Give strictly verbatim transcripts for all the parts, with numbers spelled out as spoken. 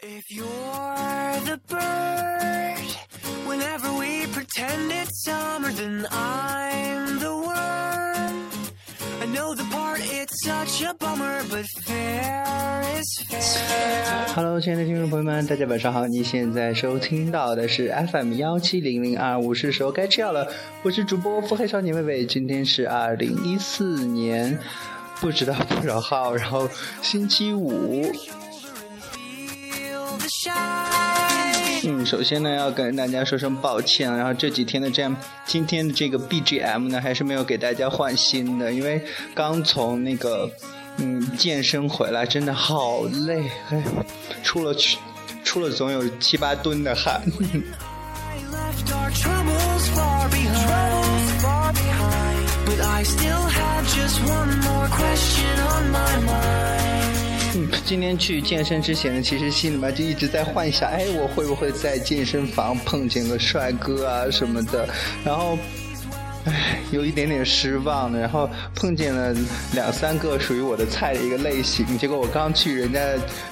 If you're the bird, whenever we pretend it's summer, then I'm the worm. I know the part, it's such a bummer, but fair is fair. Hello， 亲爱的听众朋友们，大家晚上好！你现在收听到的是 F M 一七零零二五，是时候该吃药了。我是主播腹黑少年妹妹，今天是二零一四年不知道多少号，然后星期五。嗯，首先呢要跟大家说声抱歉，然后这几天的这样今天的这个 B G M 呢还是没有给大家换新的，因为刚从那个嗯健身回来，真的好累，哎，出了出了总有七八吨的汗。嗯，今天去健身之前呢，其实心里面就一直在幻想，哎，我会不会在健身房碰见个帅哥啊什么的，然后哎，有一点点失望的，然后碰见了两三个属于我的菜的一个类型，结果我刚去人家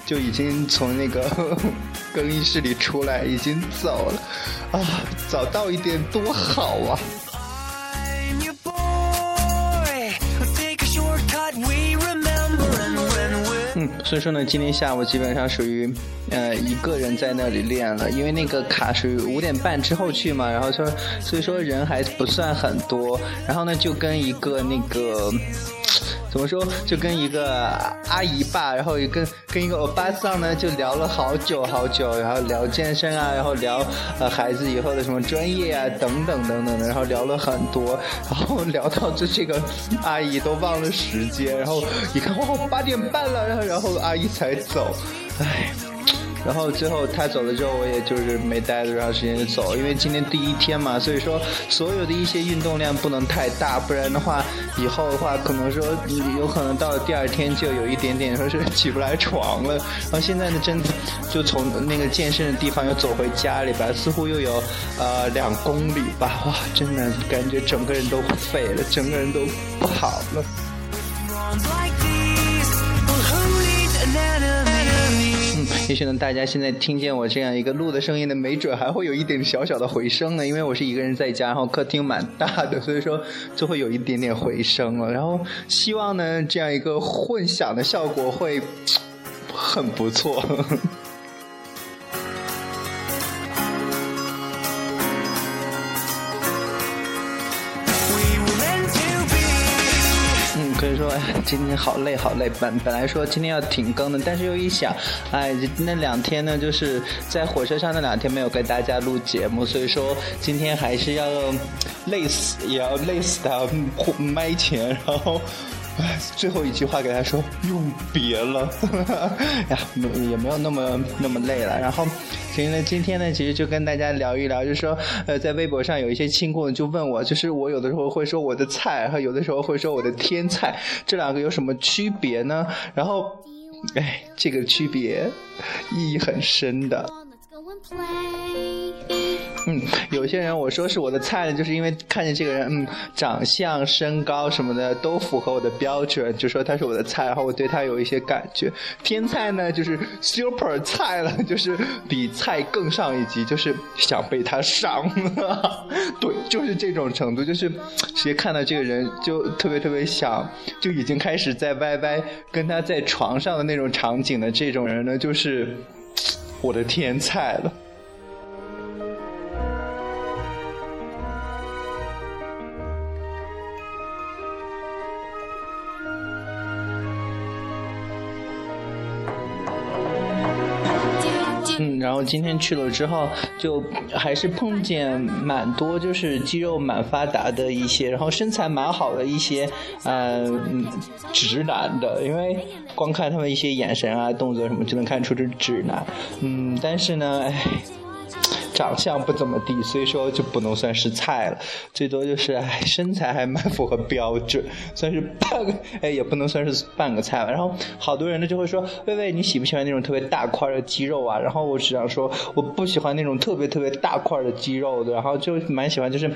就已经从那个呵呵更衣室里出来已经走了啊，早到一点多好啊。嗯，所以说呢，今天下午基本上属于，呃，一个人在那里练了，因为那个卡属于五点半之后去嘛，然后说，所以说人还不算很多，然后呢就跟一个那个，怎么说，就跟一个阿姨吧，然后也跟跟一个欧巴桑呢就聊了好久好久，然后聊健身啊，然后聊呃孩子以后的什么专业啊等等等等的，然后聊了很多，然后聊到这这个阿姨都忘了时间，然后一看哇八点半了，然后。然后阿姨才走，唉，然后最后她走了之后，我也就是没待多长时间就走，因为今天第一天嘛，所以说所有的一些运动量不能太大，不然的话，以后的话可能说有可能到了第二天就有一点点说是起不来床了。然后现在呢，真的就从那个健身的地方又走回家里吧，似乎又有呃两公里吧，哇，真的感觉整个人都废了，整个人都不好了。嗯，也许呢，大家现在听见我这样一个录的声音呢，没准还会有一点小小的回声呢，因为我是一个人在家，然后客厅蛮大的，所以说就会有一点点回声了。然后希望呢，这样一个混响的效果会很不错。所以说今天好累好累，本本来说今天要停更的，但是又一想，哎，那两天呢就是在火车上那两天没有跟大家录节目，所以说今天还是要累死也要累死他麦前，然后最后一句话给他说永别了呀，也没有那么那么累了。然后其实呢今天呢其实就跟大家聊一聊，就是说呃在微博上有一些亲故就问我，就是我有的时候会说我的菜和有的时候会说我的天菜，这两个有什么区别呢？然后哎，这个区别意义很深的。嗯，有些人我说是我的菜呢，就是因为看见这个人，嗯，长相、身高什么的都符合我的标准，就说他是我的菜，然后我对他有一些感觉。天菜呢，就是 super 菜了，就是比菜更上一级，就是想被他上了，对，就是这种程度，就是直接看到这个人就特别特别想，就已经开始在歪歪跟他在床上的那种场景的这种人呢，就是我的天菜了。嗯，然后今天去了之后就还是碰见蛮多就是肌肉蛮发达的一些，然后身材蛮好的一些呃直男的，因为光看他们一些眼神啊动作什么就能看出这是直男。嗯，但是呢哎，长相不怎么地，所以说就不能算是菜了，最多就是哎身材还蛮符合标准，算是半个哎也不能算是半个菜吧。然后好多人呢就会说，薇薇你喜不喜欢那种特别大块的肌肉啊？然后我只想说我不喜欢那种特别特别大块的肌肉的，然后就蛮喜欢就是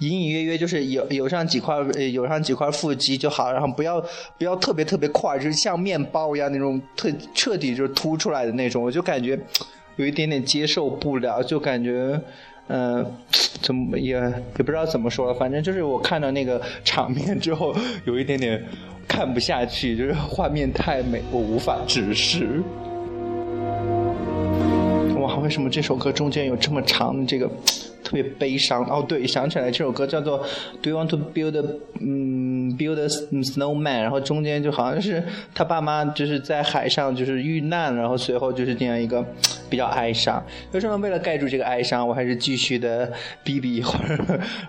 隐隐约约就是有有上几块有上几块腹肌就好，然后不要不要特别特别块，就是像面包一样那种特彻底就是凸出来的那种，我就感觉有一点点接受不了，就感觉嗯、呃，怎么也也不知道怎么说了，反正就是我看到那个场面之后有一点点看不下去，就是画面太美我无法直视。哇，为什么这首歌中间有这么长的这个特别悲伤？哦对，想起来这首歌叫做 Do you want to build a、嗯、build a snowman， 然后中间就好像是他爸妈就是在海上就是遇难，然后随后就是这样一个比较哀伤。所以说为了盖住这个哀伤，我还是继续的逼逼一会儿。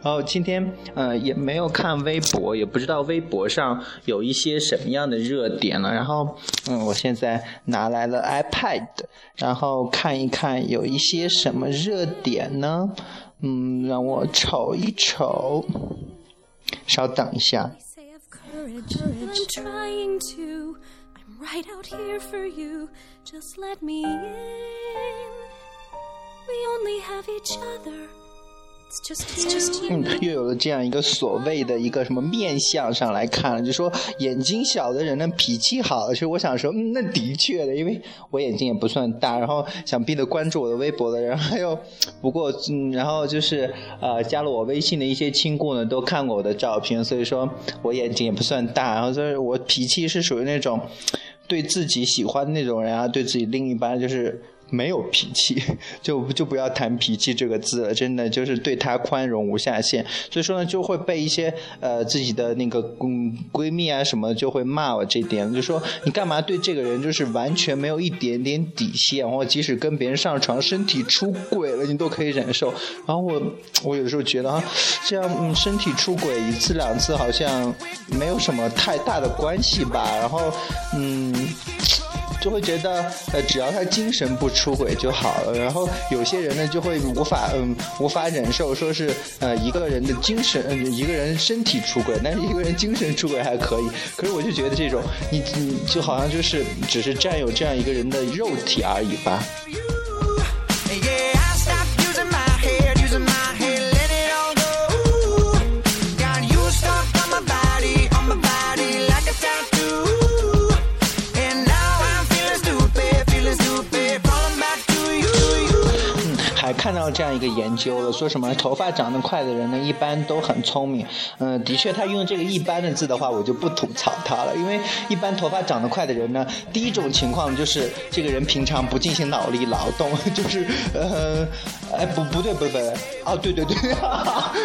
然后今天呃也没有看微博，也不知道微博上有一些什么样的热点了。然后嗯我现在拿来了 iPad， 然后看一看有一些什么热点呢？嗯，让我瞅一瞅，稍等一下。Right out here for you, just let me in. We only have each other.嗯，又有了这样一个所谓的一个什么面相上来看了，就说眼睛小的人呢脾气好，其实我想说，嗯，那的确的，因为我眼睛也不算大，然后想必的关注我的微博的人，还有不过，嗯，然后就是呃加了我微信的一些亲故呢，都看过我的照片，所以说我眼睛也不算大，然后所以我脾气是属于那种对自己喜欢的那种人啊，对自己另一半就是。没有脾气，就就不要谈脾气这个字了，真的就是对他宽容无下限。所以说呢，就会被一些呃自己的那个嗯闺蜜啊什么就会骂我这点，就说你干嘛对这个人就是完全没有一点点底线，然后即使跟别人上床身体出轨了你都可以忍受。然后我我有时候觉得啊，这样嗯身体出轨一次两次好像没有什么太大的关系吧，然后嗯。就会觉得呃只要他精神不出轨就好了。然后有些人呢就会无法嗯无法忍受说是呃一个人的精神、呃、一个人身体出轨，但是一个人精神出轨还可以。可是我就觉得这种你你就好像就是只是占有这样一个人的肉体而已吧。看到这样一个研究了，说什么头发长得快的人呢一般都很聪明。嗯、呃、的确他用这个一般的字的话我就不吐槽他了，因为一般头发长得快的人呢，第一种情况就是这个人平常不进行脑力劳动，就是呃哎不不对不对不对哦对对对哈哈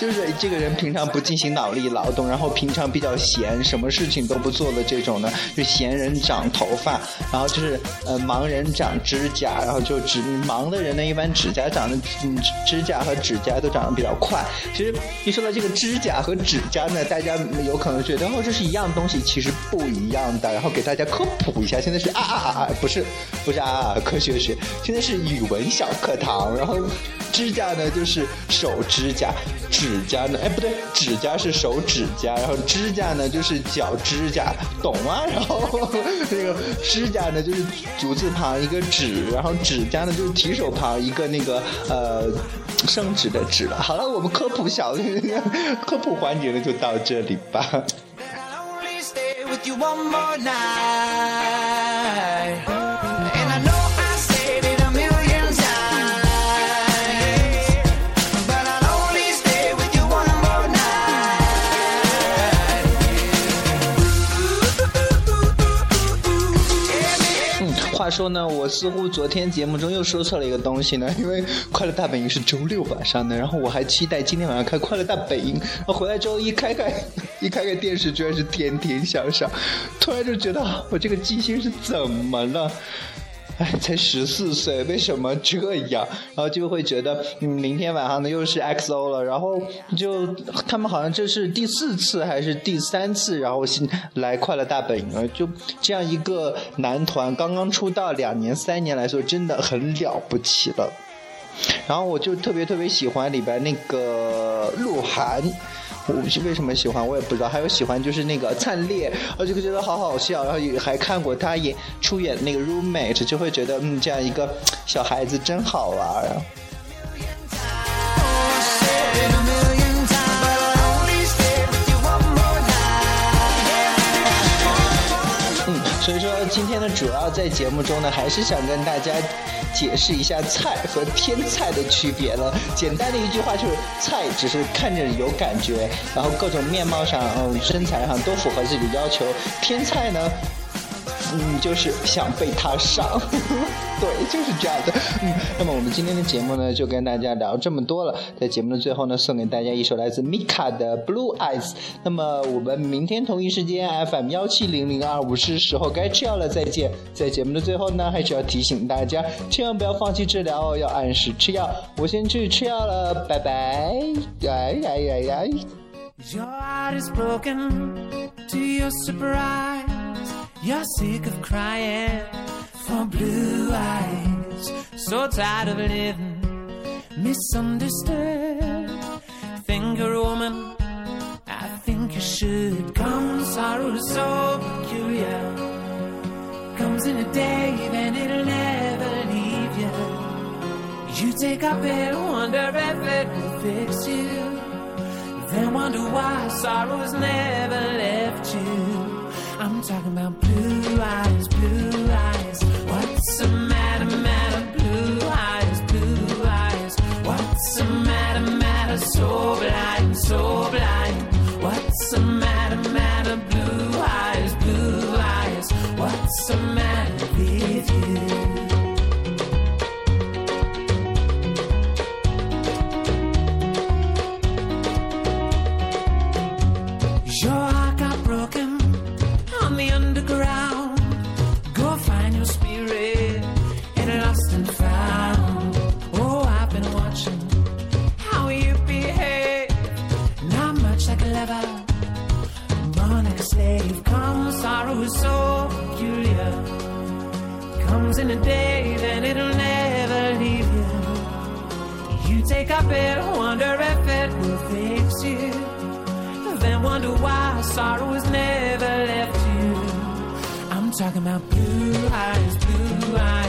就是这个人平常不进行脑力劳动，然后平常比较闲，什么事情都不做的这种呢，就闲人长头发，然后就是呃盲人长指甲，然后就只盲的人呢一般指甲长得嗯，指甲和指甲都长得比较快。其实一说到这个指甲和指甲呢，大家有可能觉得哦这是一样东西，其实不一样的。然后给大家科普一下，现在是啊啊啊啊，不是不是啊啊科学学，现在是语文小课堂。然后指甲呢就是手指甲，指甲呢哎不对，指甲是手指甲，然后指甲呢就是脚指甲，懂吗？然后那个指甲呢就是足字旁一个指，然后指甲呢就是提手旁一个那个呃圣旨的旨了。好了，我们科普小科普环节呢就到这里吧。话说呢，我似乎昨天节目中又说错了一个东西呢，因为快乐大本营是周六晚上的，然后我还期待今天晚上开快乐大本营，然后回来之后一开开一开开电视居然是天天向上，突然就觉得我这个记性是怎么了，哎，才十四岁，为什么这样？然后就会觉得，嗯，明天晚上呢又是 E X O 了，然后就他们好像这是第四次还是第三次，然后来快乐大本营了。就这样一个男团刚刚出道两年、三年来说，真的很了不起了。然后我就特别特别喜欢里边那个鹿晗，我是为什么喜欢我也不知道，还有喜欢就是那个灿烈，我就觉得好好笑，然后也还看过他演出演那个 Roommate， 就会觉得嗯这样一个小孩子真好玩啊。所以说今天的主要在节目中呢，还是想跟大家解释一下菜和天菜的区别了。简单的一句话就是，菜只是看着有感觉，然后各种面貌上、嗯、身材上都符合自己的要求。天菜呢，嗯，就是想被他上，对，就是这样的。嗯，那么我们今天的节目呢，就跟大家聊这么多了。在节目的最后呢，送给大家一首来自 Mika 的 Blue Eyes。那么我们明天同一时间 F M 一七零零二五是时候该吃药了，再见。在节目的最后呢，还是要提醒大家，千万不要放弃治疗哦，要按时吃药。我先去吃药了，拜拜。哎哎哎哎。Your heart is broken to your surprise.You're sick of crying for blue eyes. So tired of living, misunderstood. Think you're a woman, I think you should. Comes sorrow so peculiar, comes in a day and it'll never leave you. You take up it, wonder if it will fix you. Then wonder why sorrow's never left you.I'm talking about blue eyes, blue eyes. What's the matter, matter? Blue eyes, blue eyes. What's the matter, matter? So blind, so blind. What's the matter, matter? Blue eyes, blue eyes. What's the matter with you? Your heart got broken.The underground, go find your spirit and lost and found. Oh, I've been watching how you behave. Not much like a lover, more like a slave. Comes sorrow so peculiar, comes in a day then it'll never leave you. You take up it, wonder if it will fix you. Then wonder why sorrow is never left.I'm talking about blue eyes, blue eyes.